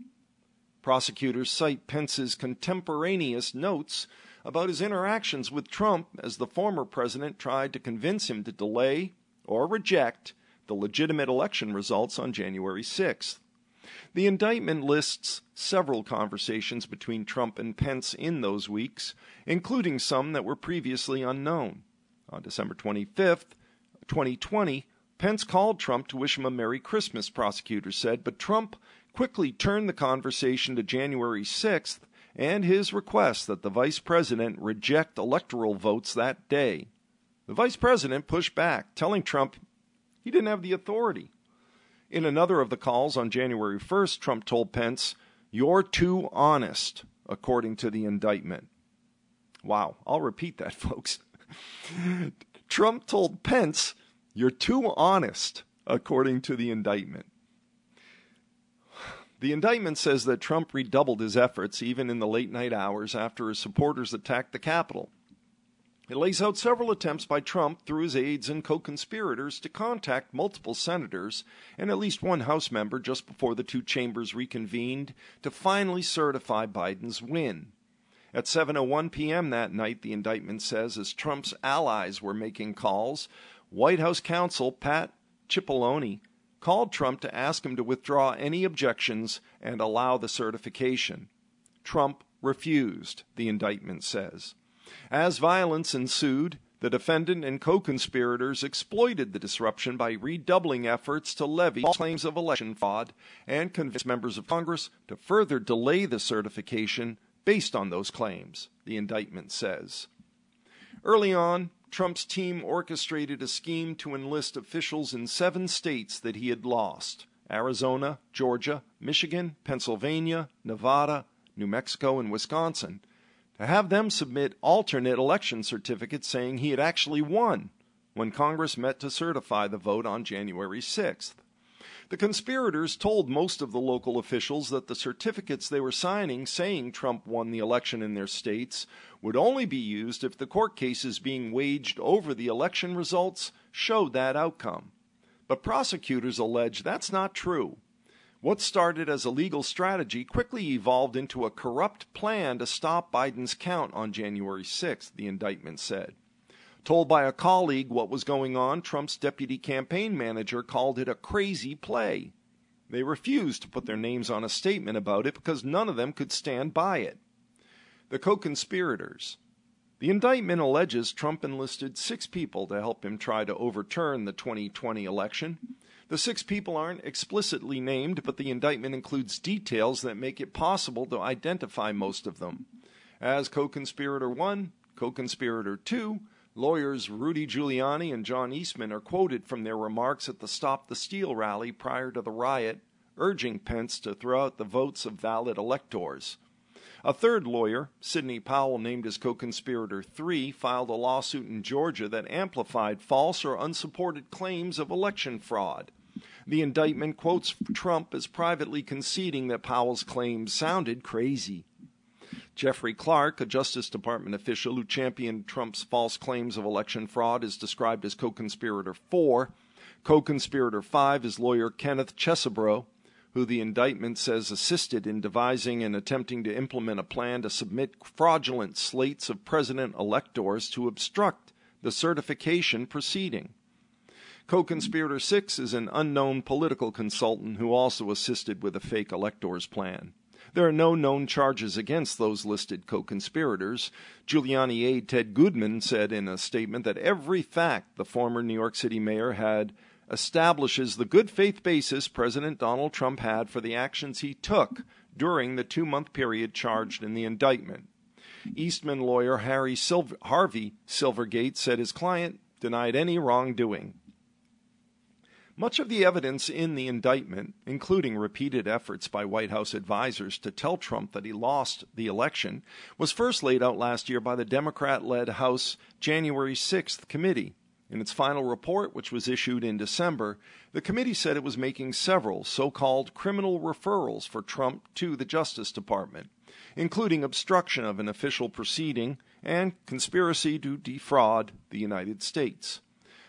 Prosecutors cite Pence's contemporaneous notes about his interactions with Trump as the former president tried to convince him to delay or reject the legitimate election results on January sixth. The indictment lists several conversations between Trump and Pence in those weeks, including some that were previously unknown. On December twenty-fifth, twenty twenty, Pence called Trump to wish him a Merry Christmas, prosecutors said, but Trump quickly turned the conversation to January sixth and his request that the vice president reject electoral votes that day. The vice president pushed back, telling Trump he didn't have the authority. In another of the calls on January first, Trump told Pence, "You're too honest," according to the indictment. Wow, I'll repeat that, folks. Trump told Pence, "You're too honest," according to the indictment. The indictment says that Trump redoubled his efforts even in the late night hours after his supporters attacked the Capitol. It lays out several attempts by Trump through his aides and co-conspirators to contact multiple senators and at least one House member just before the two chambers reconvened to finally certify Biden's win. At seven oh one p.m. that night, the indictment says, as Trump's allies were making calls, White House counsel Pat Cipollone called Trump to ask him to withdraw any objections and allow the certification. Trump refused, the indictment says. As violence ensued, the defendant and co-conspirators exploited the disruption by redoubling efforts to levy claims of election fraud and convince members of Congress to further delay the certification based on those claims, the indictment says. Early on, Trump's team orchestrated a scheme to enlist officials in seven states that he had lost: Arizona, Georgia, Michigan, Pennsylvania, Nevada, New Mexico, and Wisconsin, to have them submit alternate election certificates saying he had actually won when Congress met to certify the vote on January sixth. The conspirators told most of the local officials that the certificates they were signing saying Trump won the election in their states would only be used if the court cases being waged over the election results showed that outcome. But prosecutors allege that's not true. What started as a legal strategy quickly evolved into a corrupt plan to stop Biden's count on January sixth, the indictment said. Told by a colleague what was going on, Trump's deputy campaign manager called it a crazy play. They refused to put their names on a statement about it because none of them could stand by it. The co-conspirators. The indictment alleges Trump enlisted six people to help him try to overturn the twenty twenty election. The six people aren't explicitly named, but the indictment includes details that make it possible to identify most of them. As co-conspirator one, co-conspirator two, lawyers Rudy Giuliani and John Eastman are quoted from their remarks at the Stop the Steal rally prior to the riot, urging Pence to throw out the votes of valid electors. A third lawyer, Sidney Powell, named as co-conspirator three, filed a lawsuit in Georgia that amplified false or unsupported claims of election fraud. The indictment quotes Trump as privately conceding that Powell's claims sounded crazy. Jeffrey Clark, a Justice Department official who championed Trump's false claims of election fraud, is described as co-conspirator four. Co-conspirator five is lawyer Kenneth Chesebro, who the indictment says assisted in devising and attempting to implement a plan to submit fraudulent slates of president electors to obstruct the certification proceeding. Co-conspirator six is an unknown political consultant who also assisted with a fake electors plan. There are no known charges against those listed co-conspirators. Giuliani aide Ted Goodman said in a statement that every fact the former New York City mayor had establishes the good faith basis President Donald Trump had for the actions he took during the two-month period charged in the indictment. Eastman lawyer Harry Silver- Harvey Silvergate said his client denied any wrongdoing. Much of the evidence in the indictment, including repeated efforts by White House advisors to tell Trump that he lost the election, was first laid out last year by the Democrat-led House January sixth committee. In its final report, which was issued in December, the committee said it was making several so-called criminal referrals for Trump to the Justice Department, including obstruction of an official proceeding and conspiracy to defraud the United States.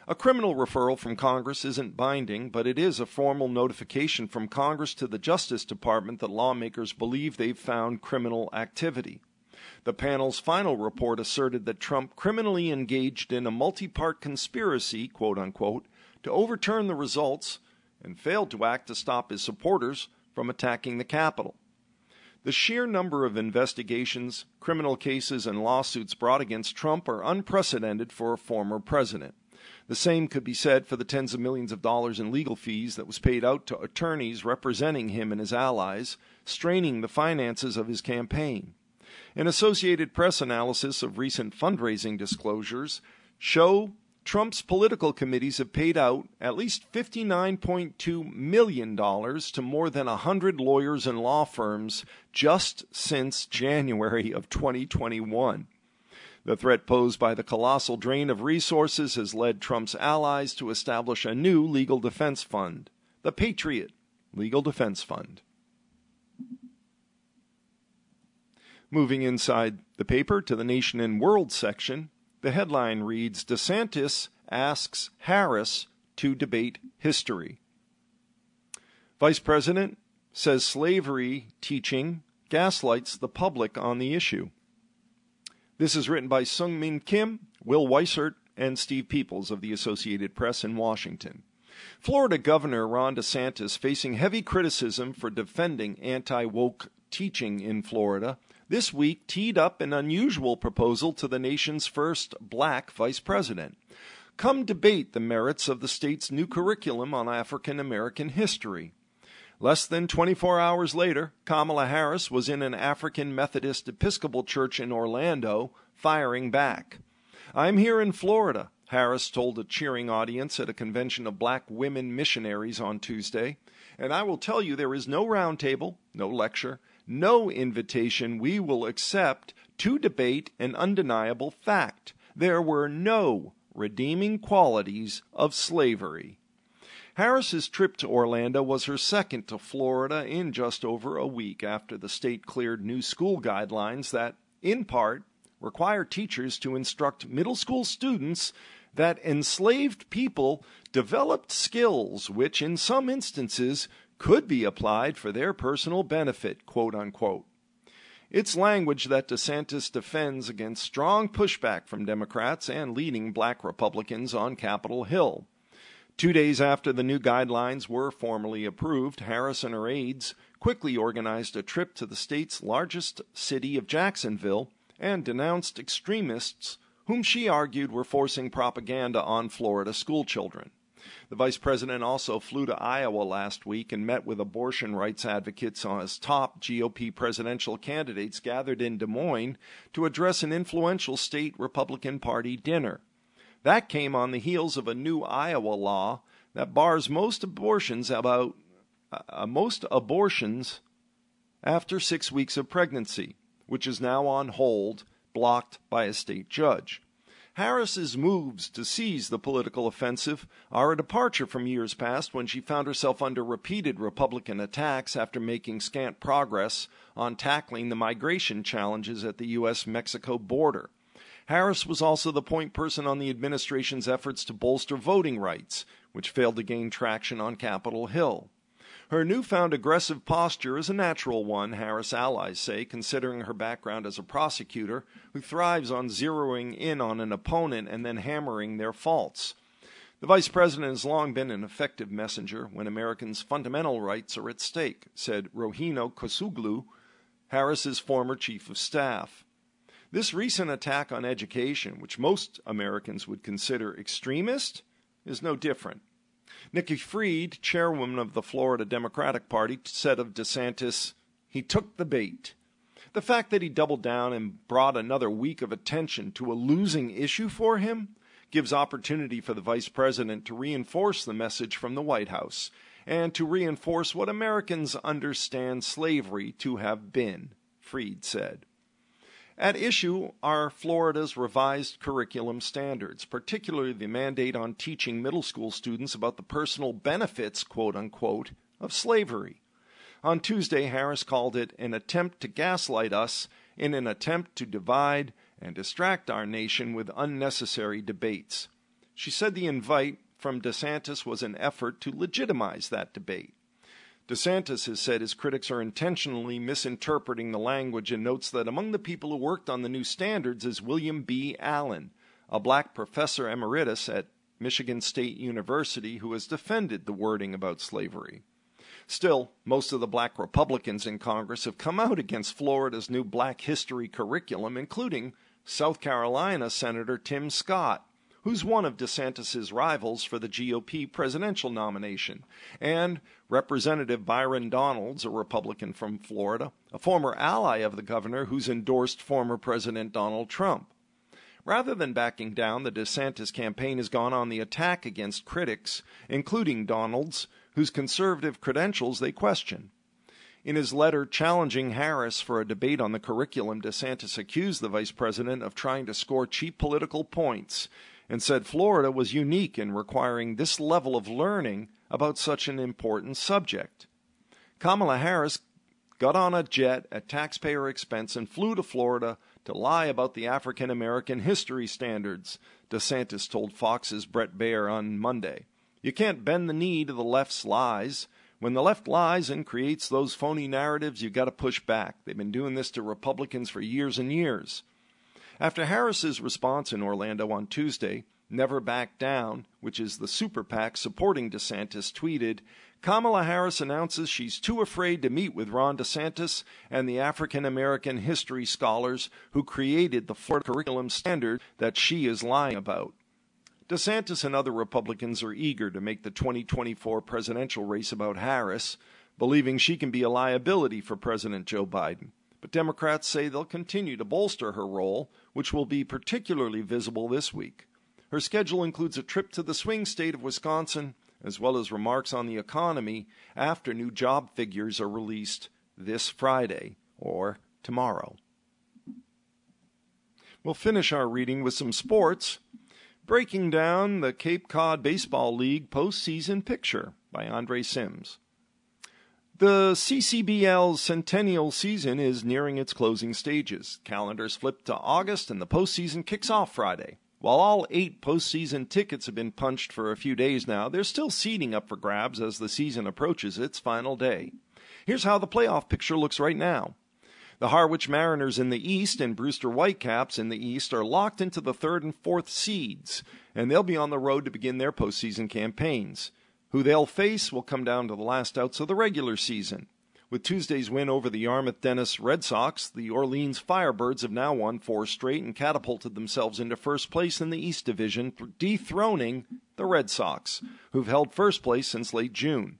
A criminal referral from Congress isn't binding, but it is a formal notification from Congress to the Justice Department that lawmakers believe they've found criminal activity. The panel's final report asserted that Trump criminally engaged in a multi-part conspiracy, quote-unquote, to overturn the results and failed to act to stop his supporters from attacking the Capitol. The sheer number of investigations, criminal cases, and lawsuits brought against Trump are unprecedented for a former president. The same could be said for the tens of millions of dollars in legal fees that was paid out to attorneys representing him and his allies, straining the finances of his campaign. An Associated Press analysis of recent fundraising disclosures show Trump's political committees have paid out at least fifty-nine point two million dollars to more than one hundred lawyers and law firms just since January of twenty twenty-one. The threat posed by the colossal drain of resources has led Trump's allies to establish a new legal defense fund, the Patriot Legal Defense Fund. Moving inside the paper to the Nation and World section, The headline reads, DeSantis asks Harris to debate history. Vice President says slavery teaching gaslights the public on the issue. This is written by Sung Min Kim, Will Weissert, and Steve Peoples of the Associated Press in Washington. Florida Governor Ron DeSantis, facing heavy criticism for defending anti-woke teaching in Florida, this week teed up an unusual proposal to the nation's first black vice president. Come debate the merits of the state's new curriculum on African American history. Less than twenty-four hours later, Kamala Harris was in an African Methodist Episcopal church in Orlando, firing back. I'm here in Florida, Harris told a cheering audience at a convention of black women missionaries on Tuesday, and I will tell you there is no roundtable, no lecture, no invitation we will accept to debate an undeniable fact. There were no redeeming qualities of slavery. Harris's trip to Orlando was her second to Florida in just over a week after the state cleared new school guidelines that, in part, require teachers to instruct middle school students that enslaved people developed skills which, in some instances, could be applied for their personal benefit, quote unquote. It's language that DeSantis defends against strong pushback from Democrats and leading black Republicans on Capitol Hill. Two days after the new guidelines were formally approved, Harris and her aides quickly organized a trip to the state's largest city of Jacksonville and denounced extremists whom she argued were forcing propaganda on Florida schoolchildren. The vice president also flew to Iowa last week and met with abortion rights advocates as top G O P presidential candidates gathered in Des Moines to address an influential state Republican Party dinner. That came on the heels of a new Iowa law that bars most abortions about uh, most abortions after six weeks of pregnancy, which is now on hold, blocked by a state judge. Harris's moves to seize the political offensive are a departure from years past when she found herself under repeated Republican attacks after making scant progress on tackling the migration challenges at the U S Mexico border. Harris was also the point person on the administration's efforts to bolster voting rights, which failed to gain traction on Capitol Hill. Her newfound aggressive posture is a natural one, Harris allies say, considering her background as a prosecutor who thrives on zeroing in on an opponent and then hammering their faults. The vice president has long been an effective messenger when Americans' fundamental rights are at stake, said Rohino Kosoglu, Harris's former chief of staff. This recent attack on education, which most Americans would consider extremist, is no different. Nikki Fried, chairwoman of the Florida Democratic Party, said of DeSantis, he took the bait. The fact that he doubled down and brought another week of attention to a losing issue for him gives opportunity for the vice president to reinforce the message from the White House and to reinforce what Americans understand slavery to have been, Fried said. At issue are Florida's revised curriculum standards, particularly the mandate on teaching middle school students about the personal benefits, quote unquote, of slavery. On Tuesday, Harris called it an attempt to gaslight us in an attempt to divide and distract our nation with unnecessary debates. She said the invite from DeSantis was an effort to legitimize that debate. DeSantis has said his critics are intentionally misinterpreting the language and notes that among the people who worked on the new standards is William B. Allen, a black professor emeritus at Michigan State University who has defended the wording about slavery. Still, most of the black Republicans in Congress have come out against Florida's new black history curriculum, including South Carolina Senator Tim Scott, who's one of DeSantis' rivals for the G O P presidential nomination, and Representative Byron Donalds, a Republican from Florida, a former ally of the governor who's endorsed former President Donald Trump. Rather than backing down, the DeSantis campaign has gone on the attack against critics, including Donalds, whose conservative credentials they question. In his letter challenging Harris for a debate on the curriculum, DeSantis accused the vice president of trying to score cheap political points, and said Florida was unique in requiring this level of learning about such an important subject. Kamala Harris got on a jet at taxpayer expense and flew to Florida to lie about the African-American history standards, DeSantis told Fox's Brett Baer on Monday. You can't bend the knee to the left's lies. When the left lies and creates those phony narratives, you've got to push back. They've been doing this to Republicans for years and years. After Harris's response in Orlando on Tuesday, Never Back Down, which is the super PAC supporting DeSantis, tweeted, Kamala Harris announces she's too afraid to meet with Ron DeSantis and the African-American history scholars who created the Florida curriculum standard that she is lying about. DeSantis and other Republicans are eager to make the twenty twenty-four presidential race about Harris, believing she can be a liability for President Joe Biden. But Democrats say they'll continue to bolster her role, which will be particularly visible this week. Her schedule includes a trip to the swing state of Wisconsin, as well as remarks on the economy after new job figures are released this Friday or tomorrow. We'll finish our reading with some sports. Breaking down the Cape Cod Baseball League postseason picture by Andre Sims. The C C B L's centennial season is nearing its closing stages. Calendars flip to August and the postseason kicks off Friday. While all eight postseason tickets have been punched for a few days now, there's still seating up for grabs as the season approaches its final day. Here's how the playoff picture looks right now. The Harwich Mariners in the East and Brewster Whitecaps in the East are locked into the third and fourth seeds, and they'll be on the road to begin their postseason campaigns. Who they'll face will come down to the last outs of the regular season. With Tuesday's win over the Yarmouth Dennis Red Sox, the Orleans Firebirds have now won four straight and catapulted themselves into first place in the East Division, dethroning the Red Sox, who've held first place since late June.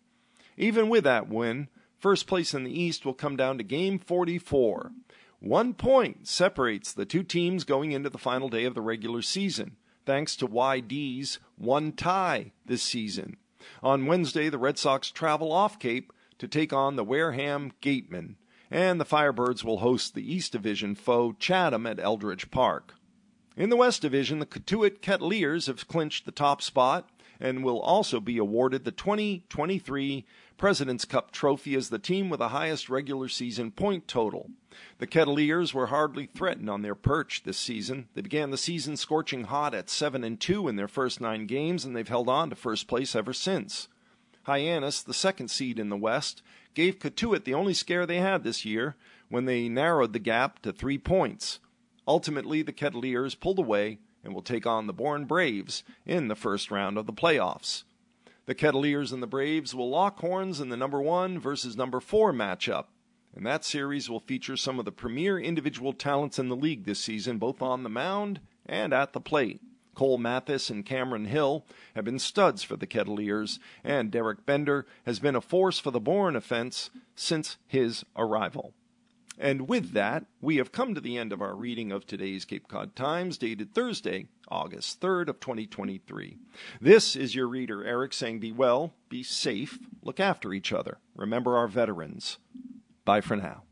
Even with that win, first place in the East will come down to Game forty-four. One point separates the two teams going into the final day of the regular season, thanks to Y D's one tie this season. On Wednesday, the Red Sox travel off Cape to take on the Wareham Gatemen, and the Firebirds will host the East Division foe Chatham at Eldridge Park. In the West Division, the Katuitt Kettleers have clinched the top spot and will also be awarded the twenty twenty-three President's Cup trophy as the team with the highest regular season point total. The Kettleers were hardly threatened on their perch this season. They began the season scorching hot at seven and two in their first nine games, and they've held on to first place ever since. Hyannis, the second seed in the West, gave Katuitt the only scare they had this year when they narrowed the gap to three points. Ultimately, the Kettleers pulled away and will take on the Bourne Braves in the first round of the playoffs. The Kettleers and the Braves will lock horns in the number one versus number four matchup, and that series will feature some of the premier individual talents in the league this season, both on the mound and at the plate. Cole Mathis and Cameron Hill have been studs for the Kettleers, and Derek Bender has been a force for the Bourne offense since his arrival. And with that, we have come to the end of our reading of today's Cape Cod Times, dated Thursday, August third of twenty twenty-three. This is your reader, Eric, saying be well, be safe, look after each other, remember our veterans. Bye for now.